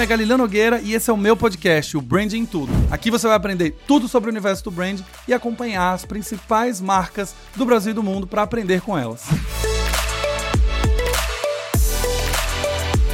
nome é Galileu Nogueira e esse é o meu podcast, o Branding Tudo. Aqui você vai aprender tudo sobre o universo do brand e acompanhar as principais marcas do Brasil e do mundo para aprender com elas.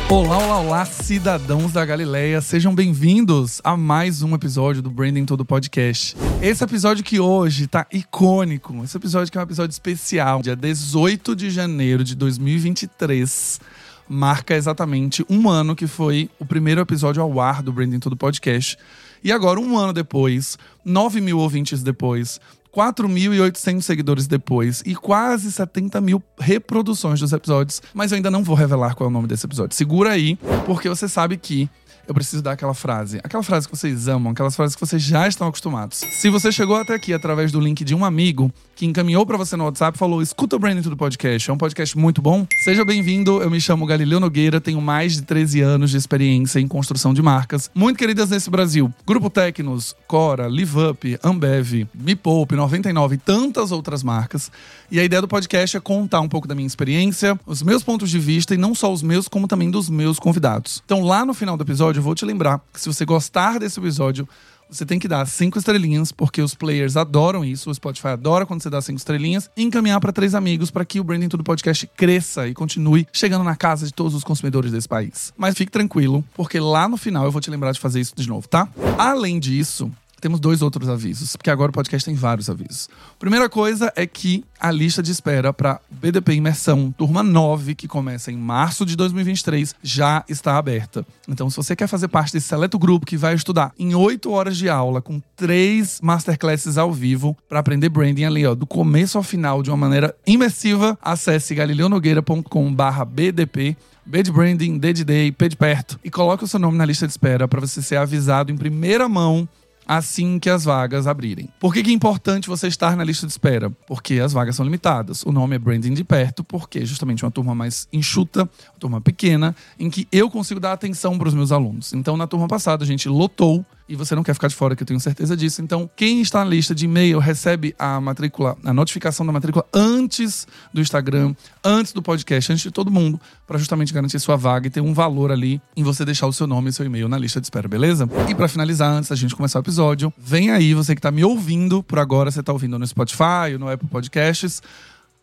Olá, olá, olá, cidadãos da Galileia. Sejam bem-vindos a mais um episódio do Branding Tudo Podcast. Esse episódio que hoje tá icônico. Esse episódio que é um episódio especial. Dia 18 de janeiro de 2023 marca exatamente um ano que foi o primeiro episódio ao ar do Branding Tudo Podcast. E agora, um ano depois, 9 mil ouvintes depois, 4.800 seguidores depois e quase 70 mil reproduções dos episódios. Mas eu ainda não vou revelar qual é o nome desse episódio. Segura aí, porque você sabe que eu preciso dar aquela frase. Aquela frase que vocês amam, aquelas frases que vocês já estão acostumados. Se você chegou até aqui através do link de um amigo que encaminhou pra você no WhatsApp, falou, escuta o Branding Tudo Podcast, é um podcast muito bom. Seja bem-vindo, eu me chamo Galileu Nogueira, tenho mais de 13 anos de experiência em construção de marcas, muito queridas nesse Brasil. Grupo Tecnos, Cora, Livup, Ambev, Me Poupe, 99 e tantas outras marcas. E a ideia do podcast é contar um pouco da minha experiência, os meus pontos de vista e não só os meus, como também dos meus convidados. Então lá no final do episódio eu vou te lembrar que se você gostar desse episódio, você tem que dar 5 estrelinhas, porque os players adoram isso, o Spotify adora quando você dá 5 estrelinhas, e encaminhar para 3 amigos para que o Branding Tudo Podcast cresça e continue chegando na casa de todos os consumidores desse país. Mas fique tranquilo, porque lá no final eu vou te lembrar de fazer isso de novo, tá? Além disso, temos 2 outros avisos, porque agora o podcast tem vários avisos. Primeira coisa é que a lista de espera para BDP Imersão, turma 9, que começa em março de 2023, já está aberta. Então, se você quer fazer parte desse seleto grupo que vai estudar em 8 horas de aula, com 3 masterclasses ao vivo, para aprender branding ali, ó, do começo ao final, de uma maneira imersiva, acesse galileonogueira.com/BDP, B de Branding, D de Day, P de Perto, e coloque o seu nome na lista de espera para você ser avisado em primeira mão assim que as vagas abrirem. Por que é importante você estar na lista de espera? Porque as vagas são limitadas. O nome é Branding de Perto, porque é justamente uma turma mais enxuta, uma turma pequena, em que eu consigo dar atenção para os meus alunos. Então, na turma passada, a gente lotou, e você não quer ficar de fora, que eu tenho certeza disso. Então, quem está na lista de e-mail recebe a matrícula, a notificação da matrícula antes do Instagram, antes do podcast, antes de todo mundo, para justamente garantir sua vaga e ter um valor ali em você deixar o seu nome e seu e-mail na lista de espera, beleza? E para finalizar, antes da gente começar o episódio, vem aí, você que tá me ouvindo, por agora você tá ouvindo no Spotify ou no Apple Podcasts,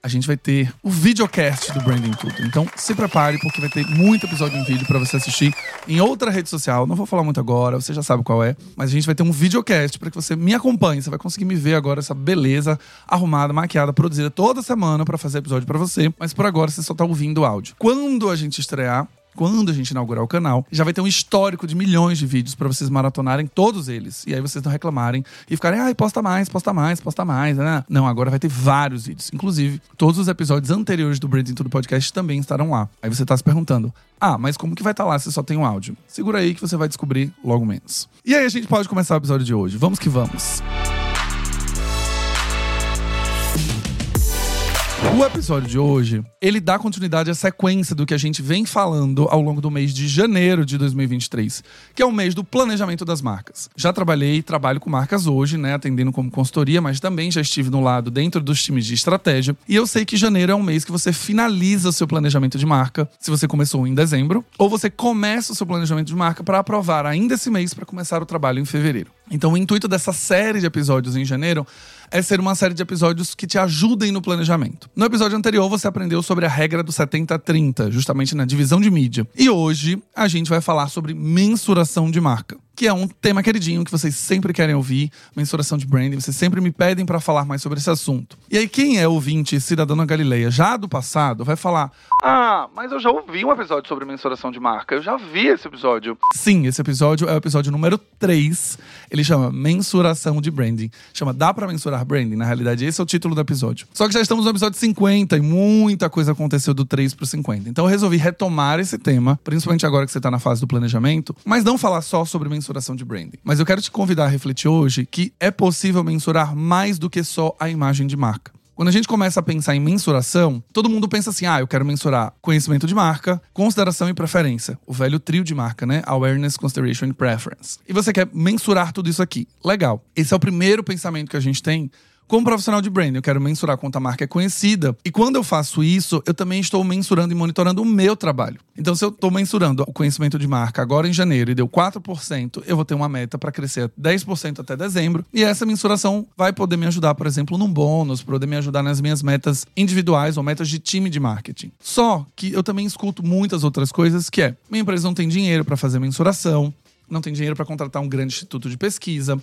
a gente vai ter o videocast do Branding Tudo. Então, se prepare, porque vai ter muito episódio em vídeo para você assistir em outra rede social. Não vou falar muito agora, você já sabe qual é. Mas a gente vai ter um videocast para que você me acompanhe. Você vai conseguir me ver agora, essa beleza arrumada, maquiada, produzida toda semana para fazer episódio para você. Mas por agora, você só tá ouvindo o áudio. Quando a gente estrear, quando a gente inaugurar o canal, já vai ter um histórico de milhões de vídeos pra vocês maratonarem todos eles. E aí vocês não reclamarem e ficarem, ai, posta mais, né? Não, agora vai ter vários vídeos. Inclusive, todos os episódios anteriores do Branding Tudo Podcast também estarão lá. Aí você tá se perguntando, ah, mas como que vai estar lá se só tem um áudio? Segura aí que você vai descobrir logo menos. E aí a gente pode começar o episódio de hoje. Vamos que vamos! O episódio de hoje, ele dá continuidade à sequência do que a gente vem falando ao longo do mês de janeiro de 2023, que é o mês do planejamento das marcas. Já trabalhei e trabalho com marcas hoje, né, atendendo como consultoria, mas também já estive no lado dentro dos times de estratégia. E eu sei que janeiro é um mês que você finaliza o seu planejamento de marca, se você começou em dezembro, ou você começa o seu planejamento de marca para aprovar ainda esse mês para começar o trabalho em fevereiro. Então, o intuito dessa série de episódios em janeiro é ser uma série de episódios que te ajudem no planejamento. No episódio anterior, você aprendeu sobre a regra do 70-30, justamente na divisão de mídia. E hoje, a gente vai falar sobre mensuração de marca, que é um tema queridinho que vocês sempre querem ouvir, mensuração de branding, vocês sempre me pedem para falar mais sobre esse assunto. E aí, quem é ouvinte cidadão da Galileia já do passado vai falar, ah, mas eu já ouvi um episódio sobre mensuração de marca, eu já vi esse episódio. Sim, esse episódio é o episódio número 3, ele chama Mensuração de Branding, chama Dá Pra Mensurar Branding, na realidade esse é o título do episódio. Só que já estamos no episódio 50 e muita coisa aconteceu do 3 pro 50, então eu resolvi retomar esse tema, principalmente agora que você tá na fase do planejamento, mas não falar só sobre mensuração de branding. Mas eu quero te convidar a refletir hoje que é possível mensurar mais do que só a imagem de marca. Quando a gente começa a pensar em mensuração, todo mundo pensa assim, ah, eu quero mensurar conhecimento de marca, consideração e preferência. O velho trio de marca, né? Awareness, Consideration and Preference. E você quer mensurar tudo isso aqui. Legal. Esse é o primeiro pensamento que a gente tem Como profissional de branding, eu quero mensurar quanto a marca é conhecida. E quando eu faço isso, eu também estou mensurando e monitorando o meu trabalho. Então, se eu estou mensurando o conhecimento de marca agora em janeiro e deu 4%, eu vou ter uma meta para crescer 10% até dezembro. E essa mensuração vai poder me ajudar, por exemplo, num bônus, poder me ajudar nas minhas metas individuais ou metas de time de marketing. Só que eu também escuto muitas outras coisas, que é: minha empresa não tem dinheiro para fazer mensuração, não tem dinheiro para contratar um grande instituto de pesquisa,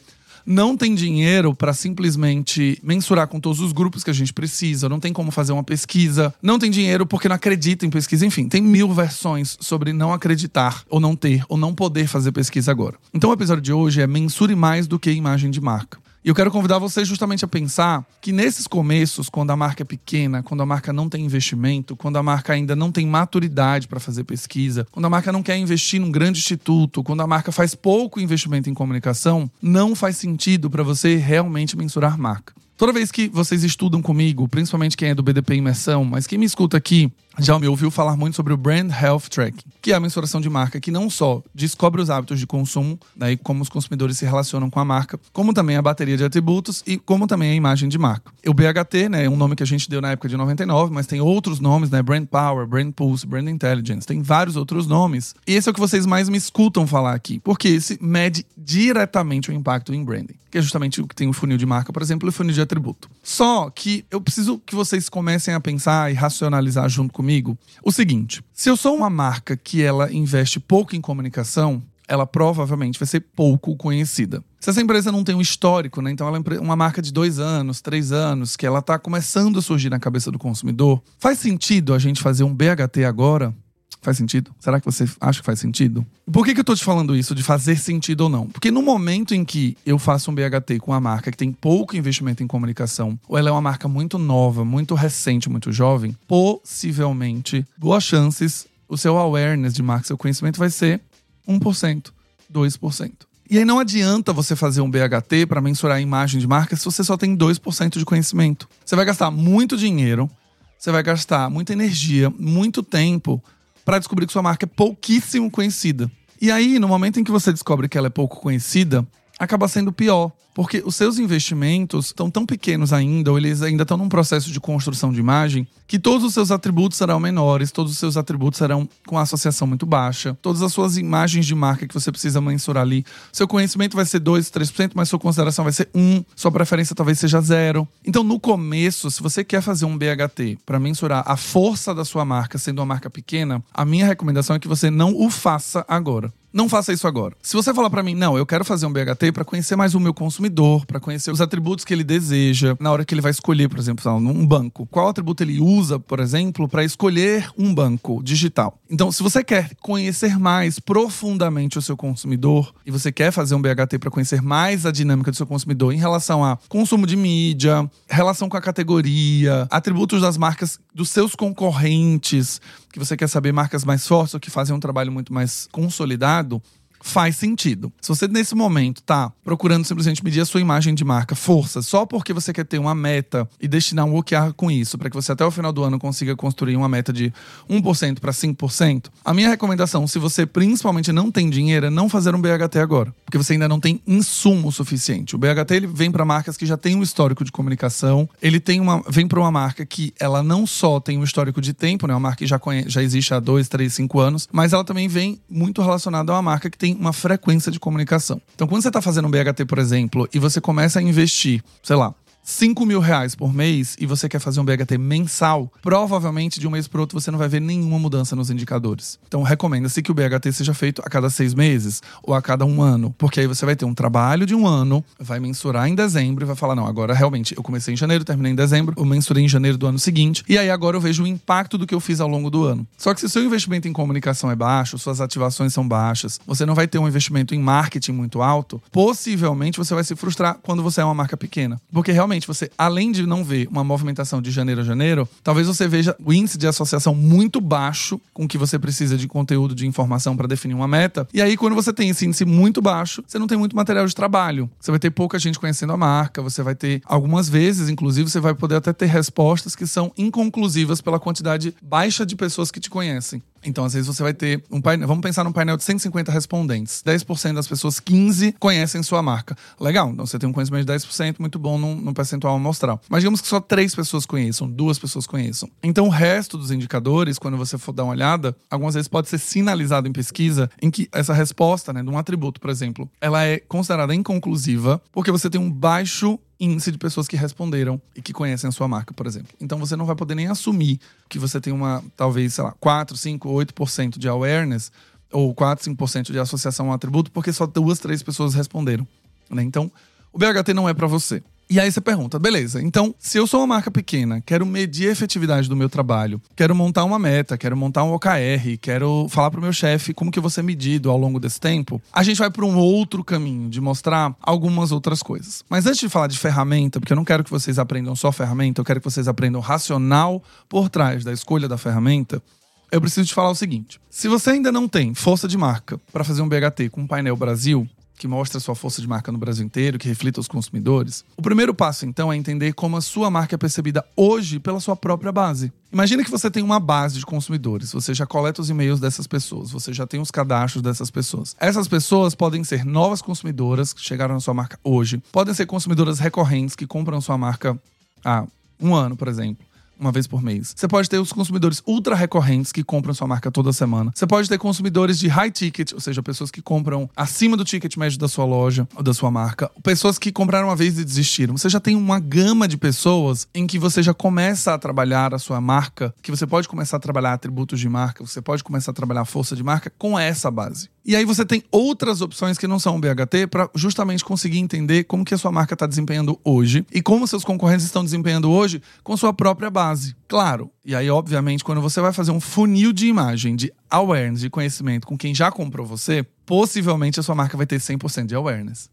não tem dinheiro para simplesmente mensurar com todos os grupos que a gente precisa, não tem como fazer uma pesquisa, não tem dinheiro porque não acredita em pesquisa. Enfim, tem mil versões sobre não acreditar, ou não ter, ou não poder fazer pesquisa agora. Então o episódio de hoje é Mensure Mais do que Imagem de Marca. E eu quero convidar você justamente a pensar que nesses começos, quando a marca é pequena, quando a marca não tem investimento, quando a marca ainda não tem maturidade para fazer pesquisa, quando a marca não quer investir num grande instituto, quando a marca faz pouco investimento em comunicação, não faz sentido para você realmente mensurar marca. Toda vez que vocês estudam comigo, principalmente quem é do BDP Imersão, mas quem me escuta aqui já me ouviu falar muito sobre o Brand Health Tracking, que é a mensuração de marca que não só descobre os hábitos de consumo, daí como os consumidores se relacionam com a marca, como também a bateria de atributos e como também a imagem de marca. O BHT, né, é um nome que a gente deu na época de 99, mas tem outros nomes, né, Brand Power, Brand Pulse, Brand Intelligence, tem vários outros nomes. E esse é o que vocês mais me escutam falar aqui, porque esse mede diretamente o impacto em branding, que é justamente o que tem o funil de marca, por exemplo, e o funil de atributo. Só que eu preciso que vocês comecem a pensar e racionalizar junto comigo o seguinte: se eu sou uma marca que ela investe pouco em comunicação, ela provavelmente vai ser pouco conhecida. Se essa empresa não tem um histórico, né, então ela é uma marca de 2 anos, 3 anos, que ela está começando a surgir na cabeça do consumidor, faz sentido a gente fazer um BHT agora? Faz sentido? Será que você acha que faz sentido? Por que eu tô te falando isso, de fazer sentido ou não? Porque no momento em que eu faço um BHT com uma marca que tem pouco investimento em comunicação, ou ela é uma marca muito nova, muito recente, muito jovem, possivelmente, boas chances, o seu awareness de marca, seu conhecimento vai ser 1%, 2%. E aí não adianta você fazer um BHT para mensurar a imagem de marca se você só tem 2% de conhecimento. Você vai gastar muito dinheiro, você vai gastar muita energia, muito tempo para descobrir que sua marca é pouquíssimo conhecida. E aí, no momento em que você descobre que ela é pouco conhecida, acaba sendo pior, porque os seus investimentos estão tão pequenos ainda, ou eles ainda estão num processo de construção de imagem, que todos os seus atributos serão menores, todos os seus atributos serão com a associação muito baixa, todas as suas imagens de marca que você precisa mensurar ali, seu conhecimento vai ser 2%, 3%, mas sua consideração vai ser 1%, sua preferência talvez seja 0%. Então, no começo, se você quer fazer um BHT para mensurar a força da sua marca, sendo uma marca pequena, a minha recomendação é que você não o faça agora. Não faça isso agora. Se você falar pra mim, não, eu quero fazer um BHT pra conhecer mais o meu consumidor, pra conhecer os atributos que ele deseja, na hora que ele vai escolher, por exemplo, um banco. Qual atributo ele usa, por exemplo, pra escolher um banco digital. Então, se você quer conhecer mais profundamente o seu consumidor e você quer fazer um BHT pra conhecer mais a dinâmica do seu consumidor em relação a consumo de mídia, relação com a categoria, atributos das marcas dos seus concorrentes, que você quer saber marcas mais fortes ou que fazem um trabalho muito mais consolidado, faz sentido. Se você nesse momento tá procurando simplesmente medir a sua imagem de marca, força, só porque você quer ter uma meta e destinar um OKR com isso, para que você até o final do ano consiga construir uma meta de 1% para 5%, a minha recomendação, se você principalmente não tem dinheiro, é não fazer um BHT agora, porque você ainda não tem insumo suficiente. O BHT, ele vem para marcas que já tem um histórico de comunicação, ele tem vem para uma marca que ela não só tem um histórico de tempo, né, uma marca que já existe há 2, 3, 5 anos, mas ela também vem muito relacionada a uma marca que tem uma frequência de comunicação. Então, quando você está fazendo um BHT, por exemplo, e você começa a investir, sei lá, R$5.000 por mês e você quer fazer um BHT mensal, provavelmente de um mês para outro você não vai ver nenhuma mudança nos indicadores. Então, recomenda-se que o BHT seja feito a cada 6 meses ou a cada 1 ano, porque aí você vai ter um trabalho de 1 ano, vai mensurar em dezembro e vai falar, não, agora realmente eu comecei em janeiro, terminei em dezembro, eu mensurei em janeiro do ano seguinte e aí agora eu vejo o impacto do que eu fiz ao longo do ano. Só que se o seu investimento em comunicação é baixo, suas ativações são baixas, você não vai ter um investimento em marketing muito alto, possivelmente você vai se frustrar quando você é uma marca pequena, porque realmente você, além de não ver uma movimentação de janeiro a janeiro, talvez você veja o índice de associação muito baixo com o que você precisa de conteúdo, de informação para definir uma meta. E aí, quando você tem esse índice muito baixo, você não tem muito material de trabalho. Você vai ter pouca gente conhecendo a marca, você vai ter algumas vezes, inclusive, você vai poder até ter respostas que são inconclusivas pela quantidade baixa de pessoas que te conhecem. Então, às vezes você vai ter um painel, vamos pensar num painel de 150 respondentes. 10% das pessoas, 15, conhecem sua marca. Legal, então você tem um conhecimento de 10%, muito bom num percentual amostral. Mas digamos que só 3 pessoas conheçam, 2 pessoas conheçam. Então, o resto dos indicadores, quando você for dar uma olhada, algumas vezes pode ser sinalizado em pesquisa em que essa resposta, né, de um atributo, por exemplo, ela é considerada inconclusiva porque você tem um baixo índice de pessoas que responderam e que conhecem a sua marca, por exemplo. Então, você não vai poder nem assumir que você tem uma, talvez, sei lá, 4, 5, 8% de awareness ou 4, 5% de associação a um atributo, porque só 2, 3 pessoas responderam, né? Então, o BHT não é para você. E aí você pergunta, beleza, então, se eu sou uma marca pequena, quero medir a efetividade do meu trabalho, quero montar uma meta, quero montar um OKR, quero falar pro meu chefe como que eu vou ser medido ao longo desse tempo, a gente vai para um outro caminho de mostrar algumas outras coisas. Mas antes de falar de ferramenta, porque eu não quero que vocês aprendam só ferramenta, eu quero que vocês aprendam o racional por trás da escolha da ferramenta, eu preciso te falar o seguinte. Se você ainda não tem força de marca para fazer um BHT com um painel Brasil, que mostra a sua força de marca no Brasil inteiro, que reflita os consumidores. O primeiro passo, então, é entender como a sua marca é percebida hoje pela sua própria base. Imagina que você tem uma base de consumidores, você já coleta os e-mails dessas pessoas, você já tem os cadastros dessas pessoas. Essas pessoas podem ser novas consumidoras que chegaram na sua marca hoje, podem ser consumidoras recorrentes que compram sua marca há um ano, por exemplo. Uma vez por mês. Você pode ter os consumidores ultra recorrentes que compram sua marca toda semana. Você pode ter consumidores de high ticket, ou seja, pessoas que compram acima do ticket médio da sua loja ou da sua marca. Pessoas que compraram uma vez e desistiram. Você já tem uma gama de pessoas em que você já começa a trabalhar a sua marca, que você pode começar a trabalhar atributos de marca, você pode começar a trabalhar a força de marca com essa base. E aí você tem outras opções que não são um BHT para justamente conseguir entender como que a sua marca está desempenhando hoje e como seus concorrentes estão desempenhando hoje com sua própria base. Claro, e aí obviamente quando você vai fazer um funil de imagem, de awareness, de conhecimento com quem já comprou você, possivelmente a sua marca vai ter 100% de awareness.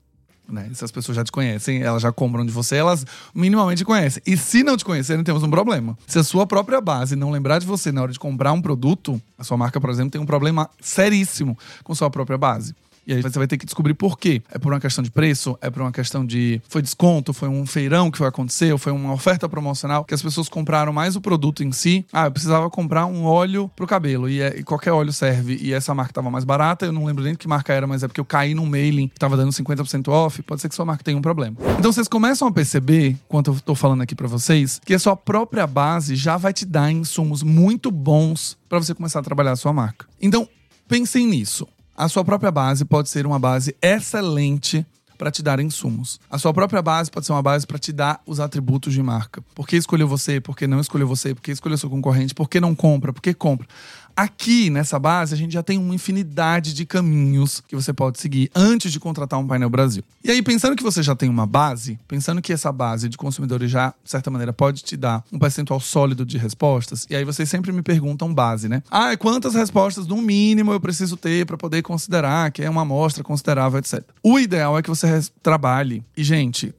Né? Se as pessoas já te conhecem, elas já compram de você, elas minimamente te conhecem. E se não te conhecerem, temos um problema. Se a sua própria base não lembrar de você na hora de comprar um produto, a sua marca, por exemplo, tem um problema seríssimo com sua própria base. E aí você vai ter que descobrir por quê. É por uma questão de preço? É por uma questão de... Foi desconto? Foi um feirão que aconteceu? Foi uma oferta promocional que as pessoas compraram mais o produto em si? Ah, eu precisava comprar um óleo pro cabelo. E qualquer óleo serve. E essa marca tava mais barata. Eu não lembro nem que marca era, mas é porque eu caí num mailing que tava dando 50% off. Pode ser que sua marca tenha um problema. Então vocês começam a perceber, enquanto eu tô falando aqui pra vocês, que a sua própria base já vai te dar insumos muito bons pra você começar a trabalhar a sua marca. Então, pensem nisso. A sua própria base pode ser uma base excelente para te dar insumos. A sua própria base pode ser uma base para te dar os atributos de marca. Por que escolheu você? Por que não escolheu você? Por que escolheu seu concorrente? Por que não compra? Por que compra? Aqui, nessa base, a gente já tem uma infinidade de caminhos que você pode seguir antes de contratar um painel Brasil. E aí, pensando que você já tem uma base, pensando que essa base de consumidores já, de certa maneira, pode te dar um percentual sólido de respostas, e aí vocês sempre me perguntam base, né? Ah, quantas respostas, no mínimo, eu preciso ter para poder considerar que é uma amostra considerável, etc. O ideal é que você trabalhe. E, gente,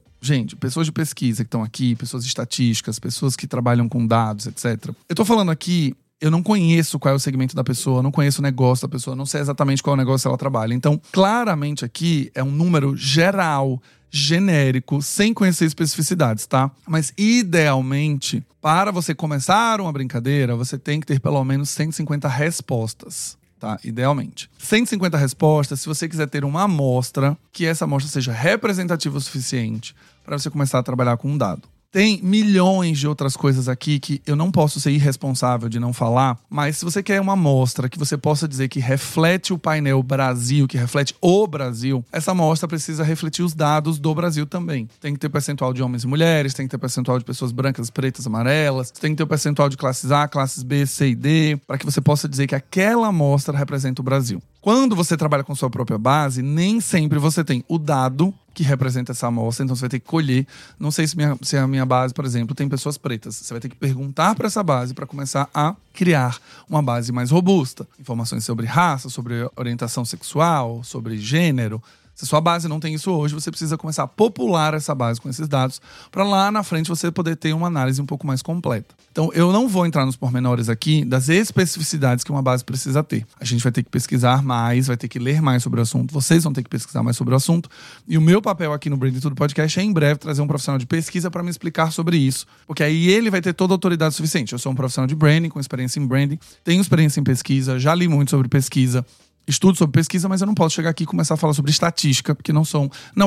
pessoas de pesquisa que estão aqui, pessoas estatísticas, pessoas que trabalham com dados, etc. Eu tô falando aqui... Eu não conheço qual é o segmento da pessoa, não conheço o negócio da pessoa, não sei exatamente qual negócio ela trabalha. Então, claramente aqui é um número geral, genérico, sem conhecer especificidades, tá? Mas, idealmente, para você começar uma brincadeira, você tem que ter pelo menos 150 respostas, tá? Idealmente. 150 respostas, se você quiser ter uma amostra, que essa amostra seja representativa o suficiente para você começar a trabalhar com um dado. Tem milhões de outras coisas aqui que eu não posso ser irresponsável de não falar, mas se você quer uma amostra que você possa dizer que reflete o painel Brasil, que reflete o Brasil, essa amostra precisa refletir os dados do Brasil também. Tem que ter percentual de homens e mulheres, tem que ter percentual de pessoas brancas, pretas, amarelas, tem que ter percentual de classes A, classes B, C e D, para que você possa dizer que aquela amostra representa o Brasil. Quando você trabalha com sua própria base, nem sempre você tem o dado que representa essa amostra, então você vai ter que colher. Não sei se a minha base, por exemplo, tem pessoas pretas. Você vai ter que perguntar para essa base para começar a criar uma base mais robusta. Informações sobre raça, sobre orientação sexual, sobre gênero. Se a sua base não tem isso hoje, você precisa começar a popular essa base com esses dados para lá na frente você poder ter uma análise um pouco mais completa. Então, eu não vou entrar nos pormenores aqui das especificidades que uma base precisa ter. A gente vai ter que pesquisar mais, vai ter que ler mais sobre o assunto, vocês vão ter que pesquisar mais sobre o assunto. E o meu papel aqui no Branding Tudo Podcast é, em breve, trazer um profissional de pesquisa para me explicar sobre isso. Porque aí ele vai ter toda a autoridade suficiente. Eu sou um profissional de branding, com experiência em branding, tenho experiência em pesquisa, já li muito sobre pesquisa, estudo sobre pesquisa, mas eu não posso chegar aqui e começar a falar sobre estatística, porque não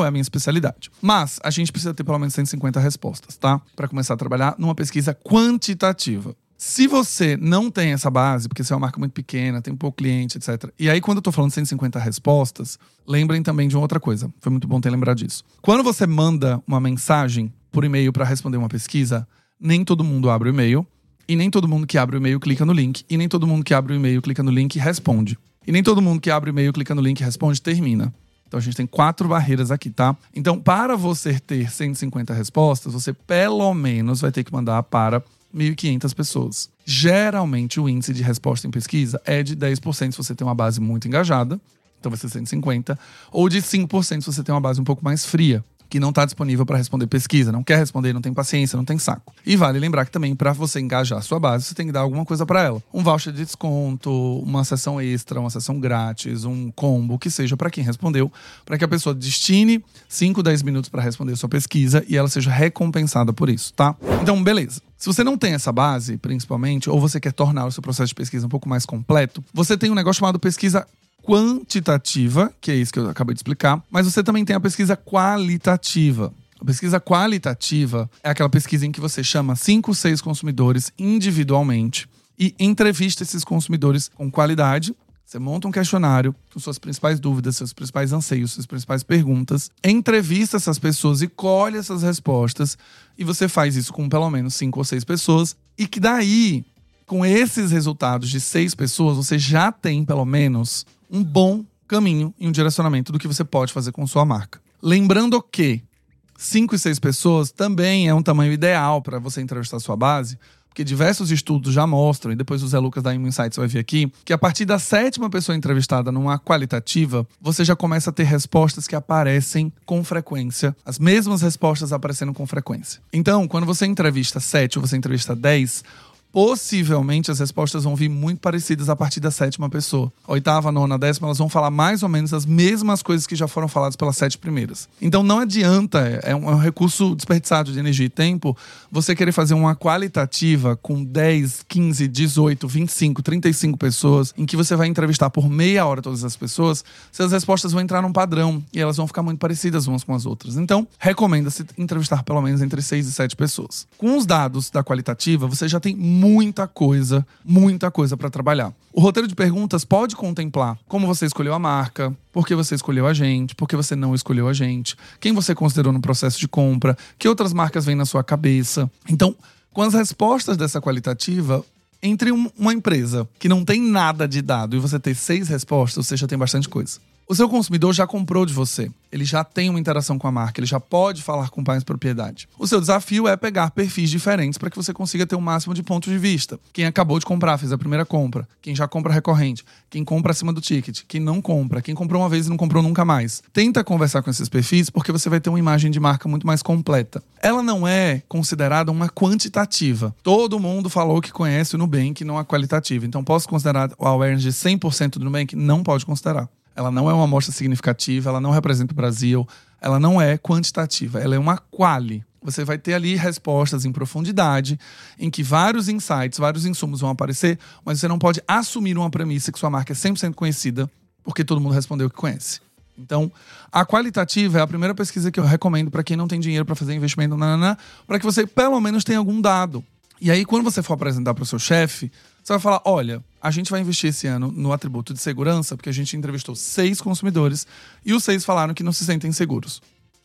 é a minha especialidade. Mas a gente precisa ter pelo menos 150 respostas, tá? Para começar a trabalhar numa pesquisa quantitativa. Se você não tem essa base, porque você é uma marca muito pequena, tem pouco cliente, etc. E aí, quando eu tô falando de 150 respostas, lembrem também de uma outra coisa. Foi muito bom ter lembrado disso. Quando você manda uma mensagem por e-mail para responder uma pesquisa, nem todo mundo abre o e-mail, e nem todo mundo que abre o e-mail clica no link, e nem todo mundo que abre o e-mail clica no link responde. E nem todo mundo que abre o e-mail clica no link responde termina. Então a gente tem 4 barreiras aqui, tá? Então, para você ter 150 respostas, você pelo menos vai ter que mandar para 1.500 pessoas. Geralmente o índice de resposta em pesquisa é de 10% se você tem uma base muito engajada, então vai ser 150, ou de 5% se você tem uma base um pouco mais fria, que não está disponível para responder pesquisa, não quer responder, não tem paciência, não tem saco. E vale lembrar que também, para você engajar a sua base, você tem que dar alguma coisa para ela. Um voucher de desconto, uma sessão extra, uma sessão grátis, um combo, que seja para quem respondeu, para que a pessoa destine 5, 10 minutos para responder a sua pesquisa e ela seja recompensada por isso, tá? Então, beleza. Se você não tem essa base, principalmente, ou você quer tornar o seu processo de pesquisa um pouco mais completo, você tem um negócio chamado pesquisa quantitativa, que é isso que eu acabei de explicar, mas você também tem a pesquisa qualitativa. A pesquisa qualitativa é aquela pesquisa em que você chama 5 ou 6 consumidores individualmente e entrevista esses consumidores com qualidade. Você monta um questionário com suas principais dúvidas, seus principais anseios, suas principais perguntas, entrevista essas pessoas e colhe essas respostas, e você faz isso com pelo menos 5 ou 6 pessoas, e que daí, com esses resultados de 6 pessoas, você já tem pelo menos um bom caminho e um direcionamento do que você pode fazer com sua marca. Lembrando que 5 e 6 pessoas também é um tamanho ideal para você entrevistar sua base, porque diversos estudos já mostram, e depois o Zé Lucas da Imo Insights vai ver aqui, que a partir da 7ª pessoa entrevistada numa qualitativa, você já começa a ter respostas que aparecem com frequência, as mesmas respostas aparecendo com frequência. Então, quando você entrevista 7 ou você entrevista 10, possivelmente as respostas vão vir muito parecidas a partir da 7ª pessoa. 8ª, 9ª, 10ª, elas vão falar mais ou menos as mesmas coisas que já foram faladas pelas 7 primeiras. Então não adianta, é um recurso desperdiçado de energia e tempo, você querer fazer uma qualitativa com 10, 15, 18, 25, 35 pessoas, em que você vai entrevistar por meia hora todas as pessoas, se as respostas vão entrar num padrão e elas vão ficar muito parecidas umas com as outras. Então, recomenda-se entrevistar pelo menos entre 6 e 7 pessoas. Com os dados da qualitativa, você já tem muita coisa para trabalhar. O roteiro de perguntas pode contemplar como você escolheu a marca, por que você escolheu a gente, por que você não escolheu a gente, quem você considerou no processo de compra, que outras marcas vêm na sua cabeça. Então, com as respostas dessa qualitativa, entre uma empresa que não tem nada de dado e você ter 6 respostas, você já tem bastante coisa. O seu consumidor já comprou de você, ele já tem uma interação com a marca, ele já pode falar com mais propriedade. O seu desafio é pegar perfis diferentes para que você consiga ter o máximo de pontos de vista. Quem acabou de comprar, fez a primeira compra, quem já compra recorrente, quem compra acima do ticket, quem não compra, quem comprou uma vez e não comprou nunca mais. Tenta conversar com esses perfis porque você vai ter uma imagem de marca muito mais completa. Ela não é considerada uma quantitativa. Todo mundo falou que conhece o Nubank, não a qualitativa. Então, posso considerar o awareness de 100% do Nubank? Não pode considerar. Ela não é uma amostra significativa, ela não representa o Brasil, ela não é quantitativa, ela é uma quali. Você vai ter ali respostas em profundidade, em que vários insights, vários insumos vão aparecer, mas você não pode assumir uma premissa que sua marca é 100% conhecida, porque todo mundo respondeu que conhece. Então, a qualitativa é a primeira pesquisa que eu recomendo para quem não tem dinheiro para fazer investimento, para que você pelo menos tenha algum dado. E aí, quando você for apresentar para o seu chefe, você vai falar, olha, a gente vai investir esse ano no atributo de segurança, porque a gente entrevistou 6 consumidores e os 6 falaram que não se sentem seguros,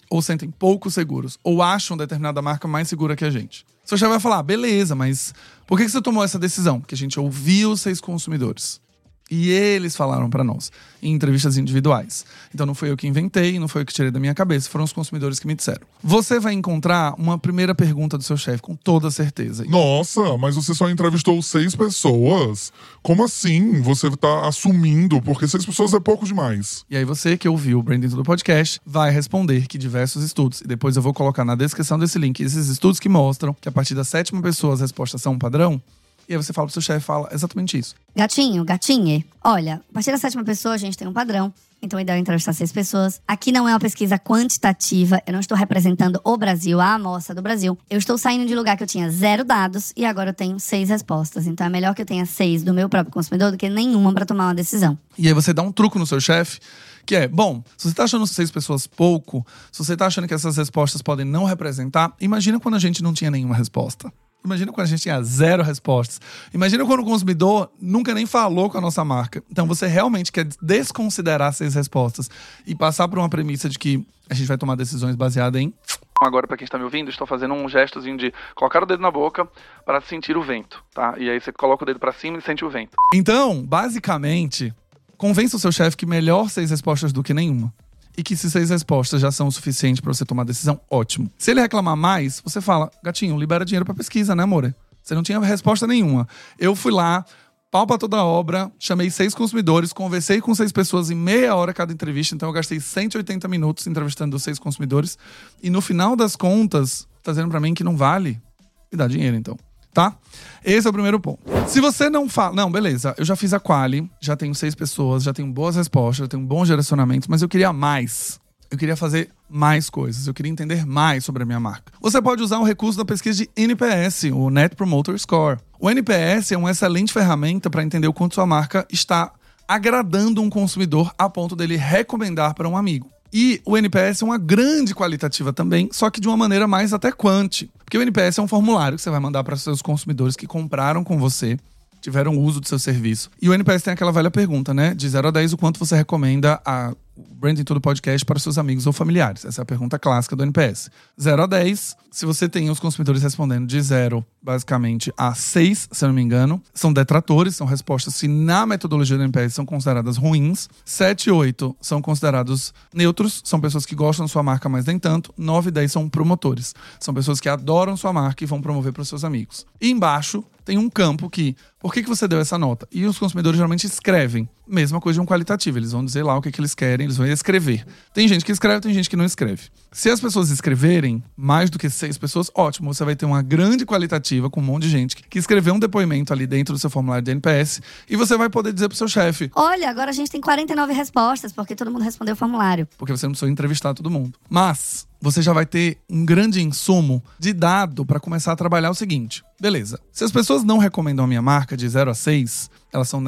ou sentem pouco seguros, ou acham determinada marca mais segura que a gente. O seu chefe vai falar, beleza, mas por que você tomou essa decisão? Porque a gente ouviu 6 consumidores. E eles falaram para nós, em entrevistas individuais. Então não fui eu que inventei, não foi eu que tirei da minha cabeça, foram os consumidores que me disseram. Você vai encontrar uma primeira pergunta do seu chefe, com toda certeza. Nossa, mas você só entrevistou 6 pessoas? Como assim? Você tá assumindo, porque 6 pessoas é pouco demais. E aí você que ouviu o Branding Tudo Podcast vai responder que diversos estudos, e depois eu vou colocar na descrição desse link, esses estudos que mostram que a partir da 7ª pessoa as respostas são um padrão. E aí você fala pro seu chefe, fala exatamente isso. Gatinho, gatinhe. Olha, a partir da 7ª pessoa a gente tem um padrão. Então o ideal é entrevistar 6 pessoas. Aqui não é uma pesquisa quantitativa. Eu não estou representando o Brasil, a amostra do Brasil. Eu estou saindo de um lugar que eu tinha 0 dados e agora eu tenho 6 respostas. Então é melhor que eu tenha 6 do meu próprio consumidor do que nenhuma para tomar uma decisão. E aí você dá um truco no seu chefe, que é, bom, se você tá achando 6 pessoas pouco, se você tá achando que essas respostas podem não representar, imagina quando a gente não tinha nenhuma resposta. Imagina quando a gente tinha 0 respostas. Imagina quando o consumidor nunca nem falou com a nossa marca. Então você realmente quer desconsiderar 6 respostas e passar por uma premissa de que a gente vai tomar decisões baseada em... Agora, para quem está me ouvindo, estou fazendo um gestozinho de colocar o dedo na boca para sentir o vento, tá? E aí você coloca o dedo para cima e sente o vento. Então, basicamente, convença o seu chefe que melhor 6 respostas do que nenhuma. E que se 6 respostas já são o suficiente para você tomar decisão, ótimo. Se ele reclamar mais, você fala, gatinho, libera dinheiro para pesquisa, né, amor? Você não tinha resposta nenhuma. Eu fui lá, pau pra toda a obra, chamei 6 consumidores, conversei com 6 pessoas em meia hora cada entrevista. Então eu gastei 180 minutos entrevistando os 6 consumidores. E no final das contas, tá dizendo para mim que não vale me dar dinheiro, então. Tá? Esse é o primeiro ponto. Se você não fala... Não, beleza, eu já fiz a quali, já tenho 6 pessoas, já tenho boas respostas, já tenho bons direcionamentos, mas eu queria mais. Eu queria fazer mais coisas, eu queria entender mais sobre a minha marca. Você pode usar um recurso da pesquisa de NPS, o Net Promoter Score. O NPS é uma excelente ferramenta para entender o quanto sua marca está agradando um consumidor a ponto dele recomendar para um amigo. E o NPS é uma grande qualitativa também, só que de uma maneira mais até quanti. Porque o NPS é um formulário que você vai mandar para seus consumidores que compraram com você, tiveram uso do seu serviço. E o NPS tem aquela velha pergunta, né? De 0 a 10, o quanto você recomenda o Branding Tudo Podcast para seus amigos ou familiares? Essa é a pergunta clássica do NPS. 0 a 10, se você tem os consumidores respondendo de 0, basicamente, a 6, se eu não me engano, são detratores, são respostas que na metodologia do NPS são consideradas ruins. 7 e 8 são considerados neutros, são pessoas que gostam da sua marca, mas nem tanto. 9 e 10 são promotores, são pessoas que adoram sua marca e vão promover para os seus amigos. E embaixo tem um campo que, por que você deu essa nota? E os consumidores geralmente escrevem. Mesma coisa de um qualitativo, eles vão dizer lá o que eles querem, eles vão escrever. Tem gente que escreve, tem gente que não escreve. Se as pessoas escreverem, mais do que 6 pessoas, ótimo, você vai ter uma grande qualitativa com um monte de gente que escreveu um depoimento ali dentro do seu formulário de NPS e você vai poder dizer pro seu chefe, olha, agora a gente tem 49 respostas, porque todo mundo respondeu o formulário. Porque você não precisou entrevistar todo mundo. Mas você já vai ter um grande insumo de dado para começar a trabalhar o seguinte. Beleza, se as pessoas não recomendam a minha marca de 0 a 6, elas são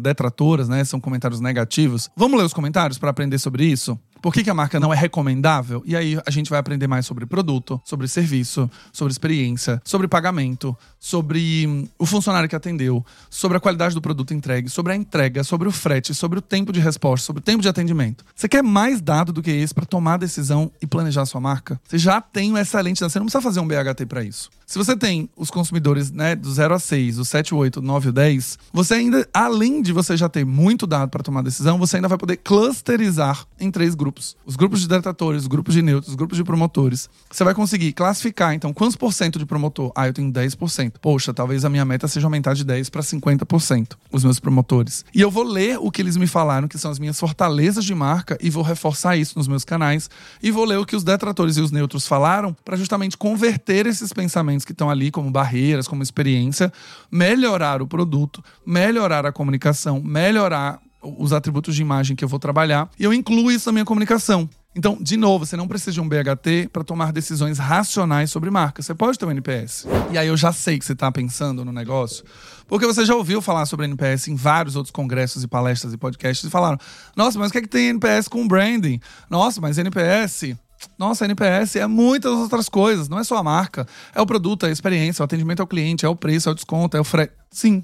detratoras, né? São comentários negativos. Vamos ler os comentários para aprender sobre isso? Por que a marca não é recomendável? E aí a gente vai aprender mais sobre produto, sobre serviço, sobre experiência, sobre pagamento, sobre o funcionário que atendeu, sobre a qualidade do produto entregue, sobre a entrega, sobre o frete, sobre o tempo de resposta, sobre o tempo de atendimento. Você quer mais dado do que esse para tomar decisão e planejar a sua marca? Você já tem um excelente dado, você não precisa fazer um BHT para isso. Se você tem os consumidores, né, do 0 a 6, o 7, 8, 9 e 10, você ainda, além de você já ter muito dado para tomar decisão, você ainda vai poder clusterizar em 3 grupos. Os grupos de detratores, os grupos de neutros, os grupos de promotores. Você vai conseguir classificar, então, quantos por cento de promotor? Ah, eu tenho 10%. Poxa, talvez a minha meta seja aumentar de 10% para 50% os meus promotores. E eu vou ler o que eles me falaram, que são as minhas fortalezas de marca, e vou reforçar isso nos meus canais. E vou ler o que os detratores e os neutros falaram para justamente converter esses pensamentos que estão ali como barreiras, como experiência, melhorar o produto, melhorar a comunicação, melhorar os atributos de imagem que eu vou trabalhar, e eu incluo isso na minha comunicação. Então, de novo, você não precisa de um BHT para tomar decisões racionais sobre marca. Você pode ter um NPS. E aí eu já sei que você está pensando no negócio, porque você já ouviu falar sobre NPS em vários outros congressos e palestras e podcasts, e falaram, nossa, mas o que é que tem NPS com branding? Nossa, mas NPS... Nossa, NPS é muitas outras coisas, não é só a marca. É o produto, é a experiência, é o atendimento ao cliente, é o preço, é o desconto, é o frete. Sim,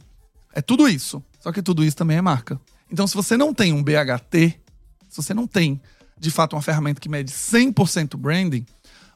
é tudo isso. Só que tudo isso também é marca. Então, se você não tem um BHT, se você não tem, de fato, uma ferramenta que mede 100% branding,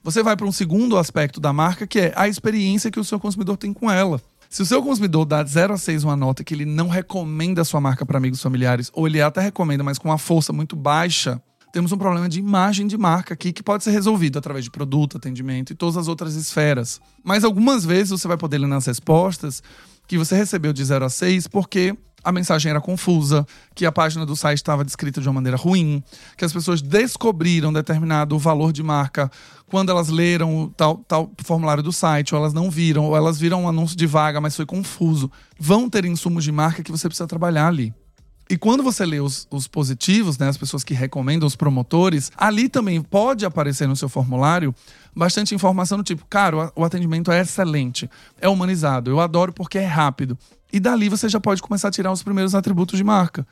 você vai para um segundo aspecto da marca, que é a experiência que o seu consumidor tem com ela. Se o seu consumidor dá 0 a 6 uma nota que ele não recomenda a sua marca para amigos, familiares, ou ele até recomenda, mas com uma força muito baixa, temos um problema de imagem de marca aqui que pode ser resolvido através de produto, atendimento e todas as outras esferas. Mas algumas vezes você vai poder ler nas respostas que você recebeu de 0 a 6 porque a mensagem era confusa, que a página do site estava descrita de uma maneira ruim, que as pessoas descobriram determinado valor de marca quando elas leram tal formulário do site, ou elas não viram, ou elas viram um anúncio de vaga, mas foi confuso. Vão ter insumos de marca que você precisa trabalhar ali. E quando você lê os positivos, né, as pessoas que recomendam, os promotores, ali também pode aparecer no seu formulário bastante informação do tipo, cara, o atendimento é excelente, é humanizado, eu adoro porque é rápido. E dali você já pode começar a tirar os primeiros atributos de marca.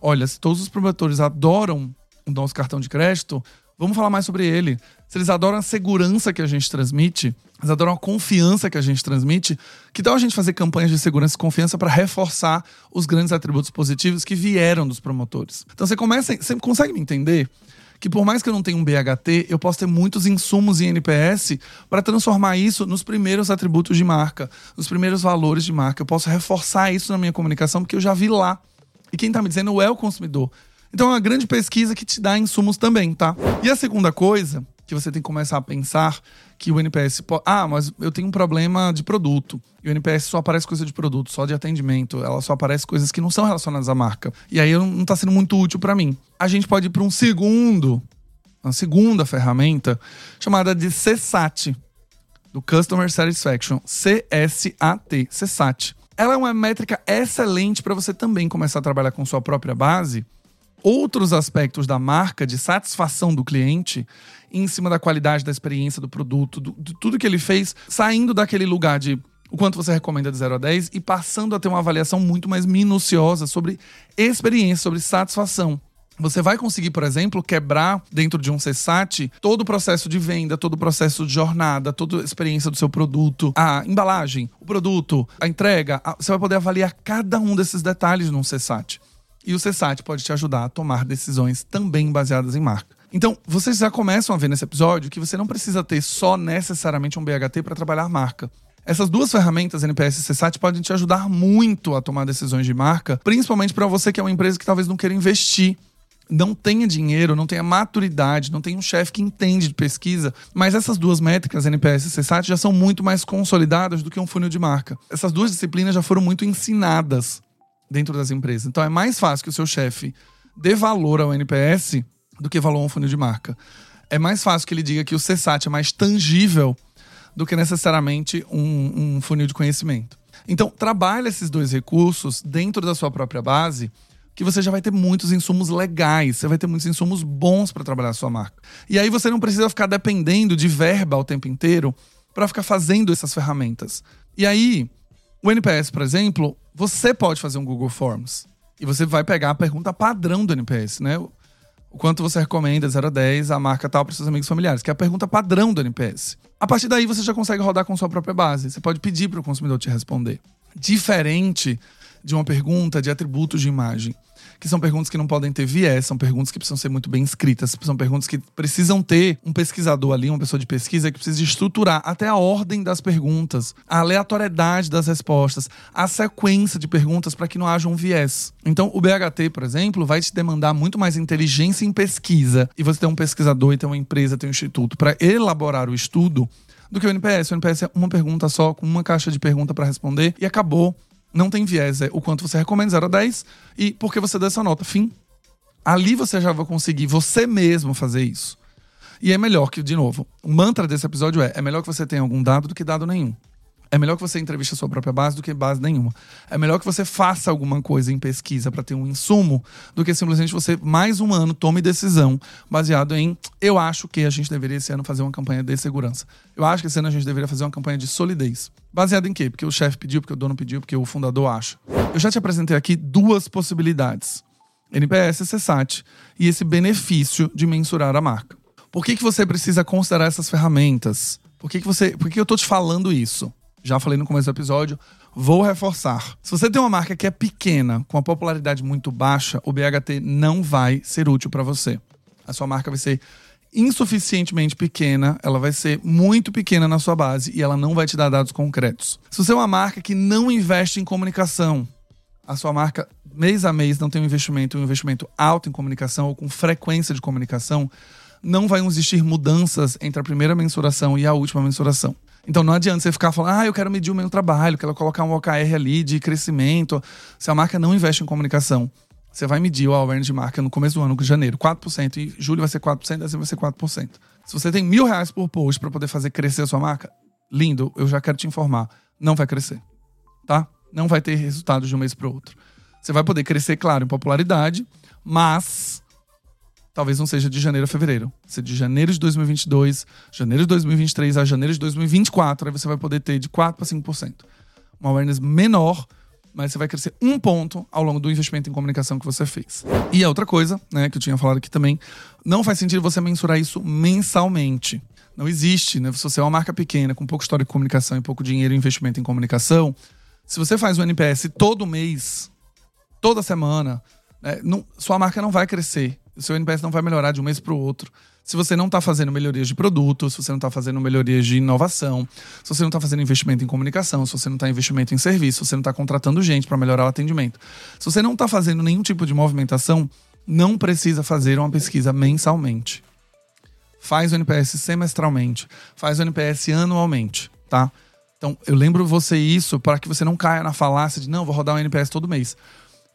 Olha, se todos os promotores adoram o nosso cartão de crédito, vamos falar mais sobre ele. Se eles adoram a segurança que a gente transmite, eles adoram a confiança que a gente transmite, que tal a gente fazer campanhas de segurança e confiança para reforçar os grandes atributos positivos que vieram dos promotores? Então você consegue me entender que por mais que eu não tenha um BHT, eu posso ter muitos insumos em NPS para transformar isso nos primeiros atributos de marca, nos primeiros valores de marca. Eu posso reforçar isso na minha comunicação porque eu já vi lá. E quem está me dizendo é o consumidor. Então é uma grande pesquisa que te dá insumos também, tá? E a segunda coisa que você tem que começar a pensar que o NPS... mas eu tenho um problema de produto. E o NPS só aparece coisa de produto, só de atendimento. Ela só aparece coisas que não são relacionadas à marca. E aí não está sendo muito útil para mim. A gente pode ir para uma segunda ferramenta chamada de CSAT, do Customer Satisfaction, CSAT, CSAT. Ela é uma métrica excelente para você também começar a trabalhar com sua própria base, outros aspectos da marca, de satisfação do cliente, em cima da qualidade da experiência do produto, de tudo que ele fez, saindo daquele lugar de o quanto você recomenda de 0 a 10 e passando a ter uma avaliação muito mais minuciosa sobre experiência, sobre satisfação. Você vai conseguir, por exemplo, quebrar dentro de um CSAT todo o processo de venda, todo o processo de jornada, toda a experiência do seu produto, a embalagem, o produto, a entrega. Você vai poder avaliar cada um desses detalhes num CSAT. E o CSAT pode te ajudar a tomar decisões também baseadas em marca. Então, vocês já começam a ver nesse episódio que você não precisa ter só necessariamente um BHT para trabalhar marca. Essas duas ferramentas, NPS e CSAT, podem te ajudar muito a tomar decisões de marca, principalmente para você que é uma empresa que talvez não queira investir, não tenha dinheiro, não tenha maturidade, não tenha um chefe que entende de pesquisa, mas essas duas métricas, NPS e CSAT, já são muito mais consolidadas do que um funil de marca. Essas duas disciplinas já foram muito ensinadas dentro das empresas. Então é mais fácil que o seu chefe dê valor ao NPS do que valor a um funil de marca. É mais fácil que ele diga que o CSAT é mais tangível do que necessariamente um funil de conhecimento. Então trabalha esses dois recursos dentro da sua própria base, que você já vai ter muitos insumos legais, você vai ter muitos insumos bons para trabalhar a sua marca. E aí você não precisa ficar dependendo de verba o tempo inteiro para ficar fazendo essas ferramentas. E aí, o NPS, por exemplo, você pode fazer um Google Forms e você vai pegar a pergunta padrão do NPS, né? O quanto você recomenda 0 a 10 a marca tal para seus amigos familiares, que é a pergunta padrão do NPS. A partir daí você já consegue rodar com sua própria base, você pode pedir para o consumidor te responder. Diferente de uma pergunta de atributos de imagem, que são perguntas que não podem ter viés, são perguntas que precisam ser muito bem escritas, são perguntas que precisam ter um pesquisador ali, uma pessoa de pesquisa que precisa estruturar até a ordem das perguntas, a aleatoriedade das respostas, a sequência de perguntas para que não haja um viés. Então, o BHT, por exemplo, vai te demandar muito mais inteligência em pesquisa, e você tem um pesquisador, e tem uma empresa, tem um instituto para elaborar o estudo, do que o NPS. O NPS é uma pergunta só, com uma caixa de pergunta para responder, e acabou. Não tem viés, é o quanto você recomenda, 0 a 10, e por que você dá essa nota, fim. Ali você já vai conseguir você mesmo fazer isso. E é melhor que, de novo, o mantra desse episódio é melhor que você tenha algum dado do que dado nenhum. É melhor que você entreviste a sua própria base do que base nenhuma. É melhor que você faça alguma coisa em pesquisa para ter um insumo do que simplesmente você, mais um ano, tome decisão baseado em eu acho que a gente deveria esse ano fazer uma campanha de segurança. Eu acho que esse ano a gente deveria fazer uma campanha de solidez. Baseado em quê? Porque o chefe pediu, porque o dono pediu, porque o fundador acha. Eu já te apresentei aqui duas possibilidades. NPS, CSAT e esse benefício de mensurar a marca. Por que você precisa considerar essas ferramentas? Por que eu tô te falando isso? Já falei no começo do episódio, vou reforçar. Se você tem uma marca que é pequena, com a popularidade muito baixa, o BHT não vai ser útil para você. A sua marca vai ser insuficientemente pequena, ela vai ser muito pequena na sua base e ela não vai te dar dados concretos. Se você é uma marca que não investe em comunicação, a sua marca mês a mês não tem um investimento alto em comunicação ou com frequência de comunicação, não vão existir mudanças entre a primeira mensuração e a última mensuração. Então não adianta você ficar falando, eu quero medir o meu trabalho, quero colocar um OKR ali de crescimento. Se a marca não investe em comunicação, você vai medir o awareness de marca no começo do ano, de janeiro, 4%, e julho vai ser 4%, dezembro vai ser 4%. Se você tem R$1.000 por post para poder fazer crescer a sua marca, lindo, eu já quero te informar, não vai crescer, tá? Não vai ter resultado de um mês para o outro. Você vai poder crescer, claro, em popularidade, mas talvez não seja de janeiro a fevereiro. Seja de janeiro de 2022, janeiro de 2023 a janeiro de 2024, aí você vai poder ter de 4% para 5%. Uma awareness menor, mas você vai crescer um ponto ao longo do investimento em comunicação que você fez. E a outra coisa, né, que eu tinha falado aqui também, não faz sentido você mensurar isso mensalmente. Não existe, né? Se você é uma marca pequena, com pouco histórico de comunicação e pouco dinheiro e investimento em comunicação, se você faz um NPS todo mês, toda semana, né, sua marca não vai crescer. O seu NPS não vai melhorar de um mês para o outro. Se você não está fazendo melhorias de produto, se você não está fazendo melhorias de inovação, se você não está fazendo investimento em comunicação, se você não está investimento em serviço, se você não está contratando gente para melhorar o atendimento. Se você não está fazendo nenhum tipo de movimentação, não precisa fazer uma pesquisa mensalmente. Faz o NPS semestralmente. Faz o NPS anualmente, tá? Então, eu lembro você isso para que você não caia na falácia de, não, vou rodar um NPS todo mês.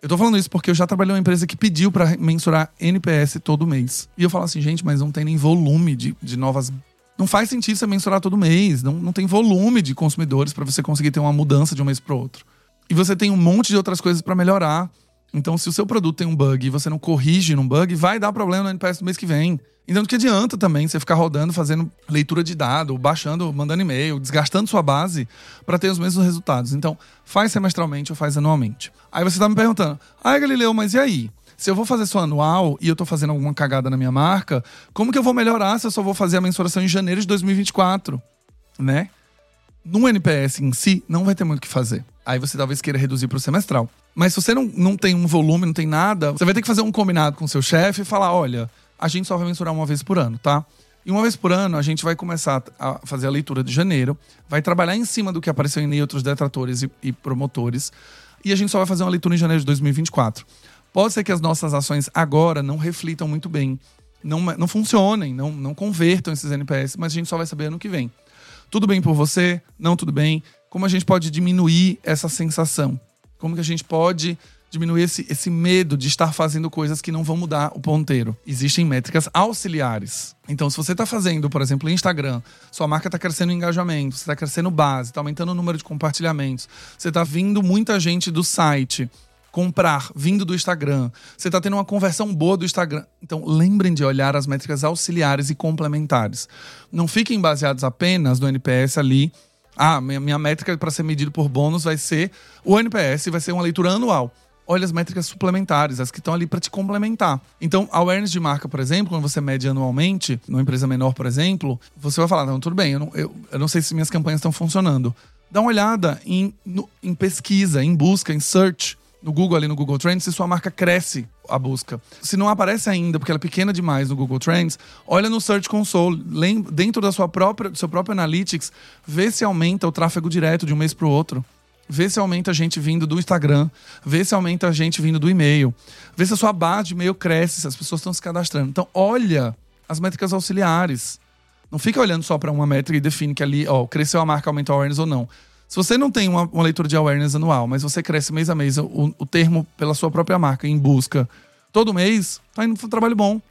Eu tô falando isso porque eu já trabalhei em uma empresa que pediu para mensurar NPS todo mês. E eu falo assim, gente, mas não tem nem volume de novas... Não faz sentido você mensurar todo mês. Não tem volume de consumidores para você conseguir ter uma mudança de um mês para o outro. E você tem um monte de outras coisas para melhorar. Então, se o seu produto tem um bug e você não corrige num bug, vai dar problema no NPS do mês que vem. Então, do que adianta também você ficar rodando, fazendo leitura de dado, baixando, mandando e-mail, desgastando sua base para ter os mesmos resultados. Então, faz semestralmente ou faz anualmente. Aí você tá me perguntando, Galileu, mas e aí? Se eu vou fazer só anual e eu tô fazendo alguma cagada na minha marca, como que eu vou melhorar se eu só vou fazer a mensuração em janeiro de 2024, né? No NPS em si, não vai ter muito o que fazer. Aí você talvez queira reduzir para o semestral. Mas se você não tem um volume, não tem nada, você vai ter que fazer um combinado com o seu chefe e falar, olha, a gente só vai mensurar uma vez por ano, tá? E uma vez por ano, a gente vai começar a fazer a leitura de janeiro, vai trabalhar em cima do que apareceu em neutros, detratores e promotores, e a gente só vai fazer uma leitura em janeiro de 2024. Pode ser que as nossas ações agora não reflitam muito bem, não funcionem, não convertam esses NPS, mas a gente só vai saber ano que vem. Tudo bem por você? Não tudo bem? Como a gente pode diminuir essa sensação? Como que a gente pode diminuir esse medo de estar fazendo coisas que não vão mudar o ponteiro? Existem métricas auxiliares. Então, se você está fazendo, por exemplo, Instagram, sua marca está crescendo em engajamento, você está crescendo base, está aumentando o número de compartilhamentos, você está vindo muita gente do site comprar, vindo do Instagram, você está tendo uma conversão boa do Instagram. Então, lembrem de olhar as métricas auxiliares e complementares. Não fiquem baseados apenas no NPS ali. Minha métrica para ser medida por bônus vai ser o NPS, vai ser uma leitura anual. Olha as métricas suplementares, as que estão ali para te complementar. Então, a awareness de marca, por exemplo, quando você mede anualmente, numa empresa menor, por exemplo, você vai falar, não, tudo bem, eu não sei se minhas campanhas estão funcionando. Dá uma olhada em pesquisa, em busca, em search, no Google, ali no Google Trends, se sua marca cresce a busca. Se não aparece ainda, porque ela é pequena demais no Google Trends, olha no Search Console, dentro da do seu próprio Analytics, vê se aumenta o tráfego direto de um mês para o outro. Vê se aumenta a gente vindo do Instagram. Vê se aumenta a gente vindo do e-mail. Vê se a sua base de e-mail cresce, se as pessoas estão se cadastrando. Então, olha as métricas auxiliares. Não fica olhando só para uma métrica e define que ali, cresceu a marca, aumentou a awareness ou não. Se você não tem uma leitura de awareness anual, mas você cresce mês a mês o termo pela sua própria marca em busca todo mês, tá indo para um trabalho bom.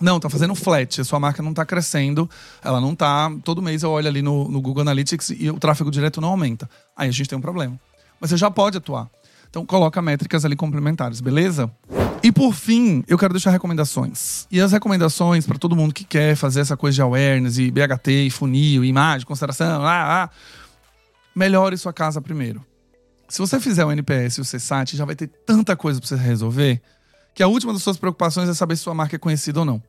Não, tá fazendo flat, a sua marca não tá crescendo, ela não tá... Todo mês eu olho ali no Google Analytics e o tráfego direto não aumenta. Aí a gente tem um problema. Mas você já pode atuar. Então coloca métricas ali complementares, beleza? E por fim, eu quero deixar recomendações. E as recomendações para todo mundo que quer fazer essa coisa de awareness e BHT, e funil, e imagem, consideração, melhore sua casa primeiro. Se você fizer o NPS e o CSAT, já vai ter tanta coisa para você resolver que a última das suas preocupações é saber se sua marca é conhecida ou não.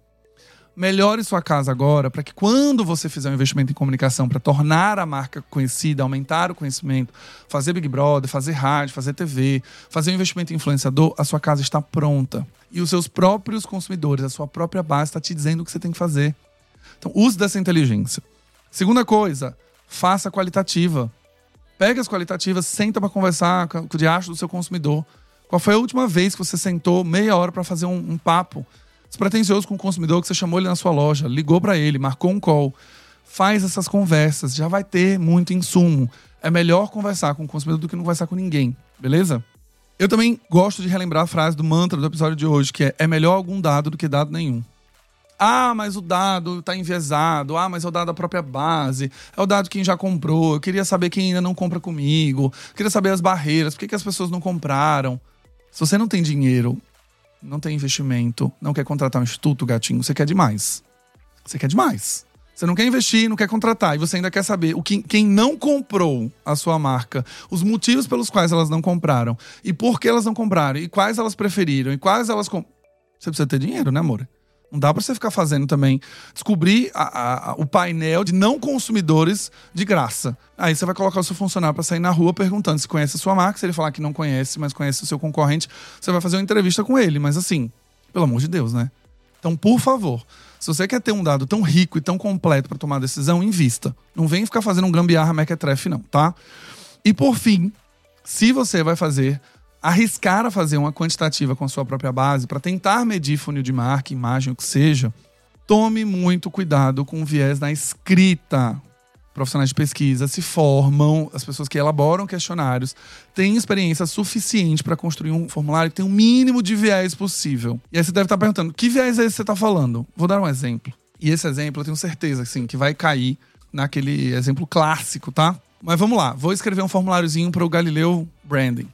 Melhore sua casa agora para que quando você fizer um investimento em comunicação para tornar a marca conhecida, aumentar o conhecimento, fazer Big Brother, fazer rádio, fazer TV, fazer um investimento em influenciador, a sua casa está pronta. E os seus próprios consumidores, a sua própria base está te dizendo o que você tem que fazer. Então, use dessa inteligência. Segunda coisa, faça qualitativa. Pega as qualitativas, senta para conversar com o diacho do seu consumidor. Qual foi a última vez que você sentou meia hora para fazer um papo despretensioso com o consumidor, que você chamou ele na sua loja, ligou para ele, marcou um call? Faz essas conversas, já vai ter muito insumo. É melhor conversar com o consumidor do que não conversar com ninguém, beleza? Eu também gosto de relembrar a frase do mantra do episódio de hoje, que é melhor algum dado do que dado nenhum. Ah, mas o dado está enviesado. Ah, mas é o dado da própria base. É o dado quem já comprou. Eu queria saber quem ainda não compra comigo. Eu queria saber as barreiras. Por que as pessoas não compraram? Se você não tem dinheiro, não tem investimento, não quer contratar um instituto, gatinho, você quer demais. Você quer demais. Você não quer investir, não quer contratar. E você ainda quer saber quem não comprou a sua marca, os motivos pelos quais elas não compraram, e por que elas não compraram, e quais elas preferiram, e quais elas... Você precisa ter dinheiro, né, amor? Não dá pra você ficar fazendo também, descobrir o painel de não consumidores de graça. Aí você vai colocar o seu funcionário pra sair na rua perguntando se conhece a sua marca. Se ele falar que não conhece, mas conhece o seu concorrente, você vai fazer uma entrevista com ele. Mas assim, pelo amor de Deus, né? Então, por favor, se você quer ter um dado tão rico e tão completo pra tomar decisão, invista. Não vem ficar fazendo um gambiarra mequetrefe não, tá? E por fim, se você vai fazer... arriscar a fazer uma quantitativa com a sua própria base para tentar medir funil de marca, imagem, o que seja, tome muito cuidado com o viés na escrita. Profissionais de pesquisa se formam, as pessoas que elaboram questionários têm experiência suficiente para construir um formulário que tem o mínimo de viés possível. E aí você deve estar perguntando, que viés é esse que você está falando? Vou dar um exemplo. E esse exemplo eu tenho certeza assim, que vai cair naquele exemplo clássico, tá? Mas vamos lá, vou escrever um formuláriozinho para o Galileu Branding,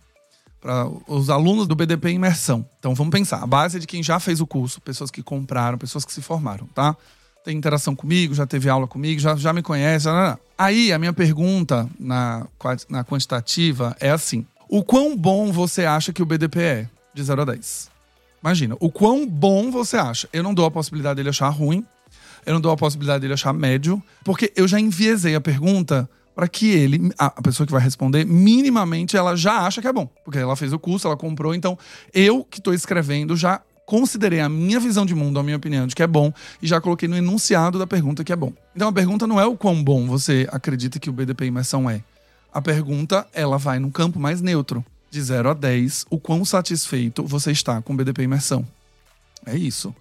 para os alunos do BDP Imersão. Então vamos pensar, a base é de quem já fez o curso, pessoas que compraram, pessoas que se formaram, tá? Tem interação comigo, já teve aula comigo, já me conhece. Não. Aí a minha pergunta na quantitativa é assim: o quão bom você acha que o BDP é? De 0 a 10. Imagina, o quão bom você acha? Eu não dou a possibilidade dele achar ruim, eu não dou a possibilidade dele achar médio, porque eu já enviesei a pergunta para que ele, a pessoa que vai responder, minimamente ela já acha que é bom. Porque ela fez o curso, ela comprou, então eu que estou escrevendo já considerei a minha visão de mundo, a minha opinião de que é bom, e já coloquei no enunciado da pergunta que é bom. Então a pergunta não é o quão bom você acredita que o BDP Imersão é. A pergunta, ela vai num campo mais neutro. De 0 a 10, o quão satisfeito você está com o BDP Imersão. É isso.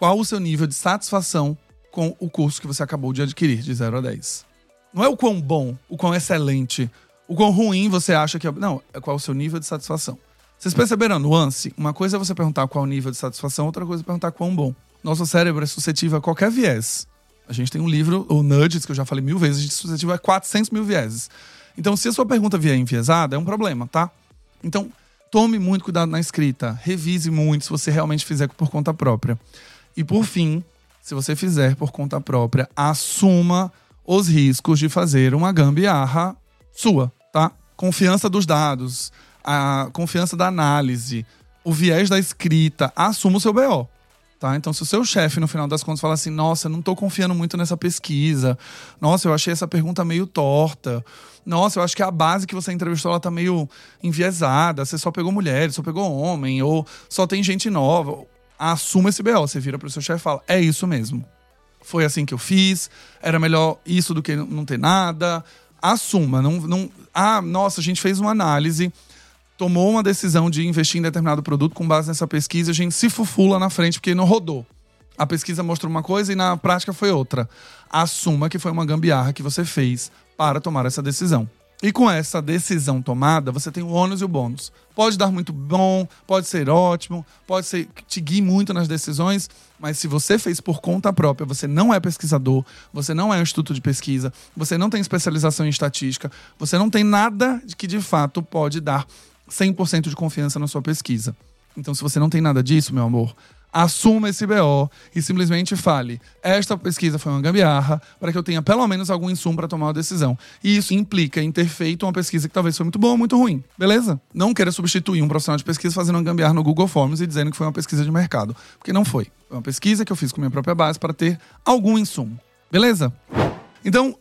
Qual o seu nível de satisfação com o curso que você acabou de adquirir, de 0 a 10? Não é o quão bom, o quão excelente, o quão ruim você acha que é... Não, é qual o seu nível de satisfação. Vocês perceberam a nuance? Uma coisa é você perguntar qual o nível de satisfação, outra coisa é perguntar quão bom. Nosso cérebro é suscetível a qualquer viés. A gente tem um livro, o Nudges, que eu já falei 1000 vezes, a gente é suscetível a 400 mil vieses. Então, se a sua pergunta vier enviesada, é um problema, tá? Então, tome muito cuidado na escrita. Revise muito se você realmente fizer por conta própria. E, por fim, se você fizer por conta própria, assuma os riscos de fazer uma gambiarra sua, tá? Confiança dos dados, a confiança da análise, o viés da escrita, assuma o seu BO, tá? Então, se o seu chefe, no final das contas, fala assim, nossa, não tô confiando muito nessa pesquisa, nossa, eu achei essa pergunta meio torta, nossa, eu acho que a base que você entrevistou, ela tá meio enviesada, você só pegou mulheres, só pegou homem, ou só tem gente nova, assuma esse BO, você vira pro seu chefe e fala, é isso mesmo. Foi assim que eu fiz, era melhor isso do que não ter nada. Assuma. Nossa, a gente fez uma análise, tomou uma decisão de investir em determinado produto com base nessa pesquisa, a gente se fufula na frente porque não rodou. A pesquisa mostrou uma coisa e na prática foi outra. Assuma que foi uma gambiarra que você fez para tomar essa decisão. E com essa decisão tomada, você tem o ônus e o bônus. Pode dar muito bom, pode ser ótimo, pode ser que te guie muito nas decisões, mas se você fez por conta própria, você não é pesquisador, você não é um instituto de pesquisa, você não tem especialização em estatística, você não tem nada que de fato pode dar 100% de confiança na sua pesquisa. Então, se você não tem nada disso, meu amor, assuma esse BO e simplesmente fale, esta pesquisa foi uma gambiarra para que eu tenha pelo menos algum insumo para tomar uma decisão. E isso implica em ter feito uma pesquisa que talvez foi muito boa ou muito ruim, beleza? Não queira substituir um profissional de pesquisa fazendo uma gambiarra no Google Forms e dizendo que foi uma pesquisa de mercado, porque não foi. Foi uma pesquisa que eu fiz com minha própria base para ter algum insumo. Beleza? Então,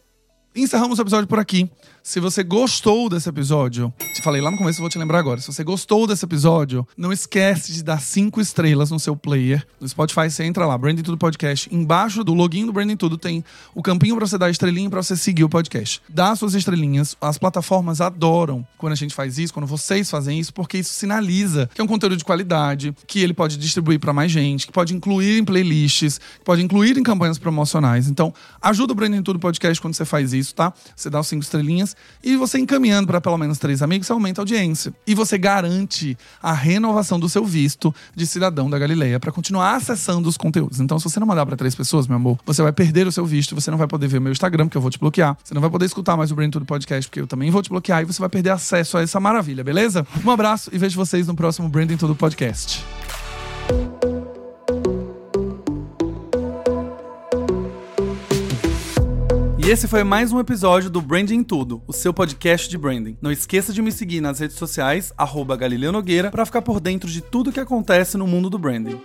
encerramos o episódio por aqui. Se você gostou desse episódio, te falei lá no começo, eu vou te lembrar agora. Se você gostou desse episódio, não esquece de dar 5 estrelas no seu player. No Spotify, você entra lá, Branding Tudo Podcast. Embaixo do login do Branding Tudo tem o campinho pra você dar estrelinha, pra você seguir o podcast. Dá suas estrelinhas. As plataformas adoram quando a gente faz isso, quando vocês fazem isso, porque isso sinaliza que é um conteúdo de qualidade, que ele pode distribuir pra mais gente, que pode incluir em playlists, que pode incluir em campanhas promocionais. Então, ajuda o Branding Tudo Podcast quando você faz isso, tá? Você dá os 5 estrelinhas e você encaminhando para pelo menos 3 amigos, você aumenta a audiência. E você garante a renovação do seu visto de cidadão da Galileia para continuar acessando os conteúdos. Então, se você não mandar para 3 pessoas, meu amor, você vai perder o seu visto, você não vai poder ver o meu Instagram, porque eu vou te bloquear. Você não vai poder escutar mais o Brand Tudo Podcast, porque eu também vou te bloquear, e você vai perder acesso a essa maravilha, beleza? Um abraço e vejo vocês no próximo Branding Tudo Podcast. E esse foi mais um episódio do Branding Tudo, o seu podcast de branding. Não esqueça de me seguir nas redes sociais, @Galileu Nogueira, para ficar por dentro de tudo que acontece no mundo do branding.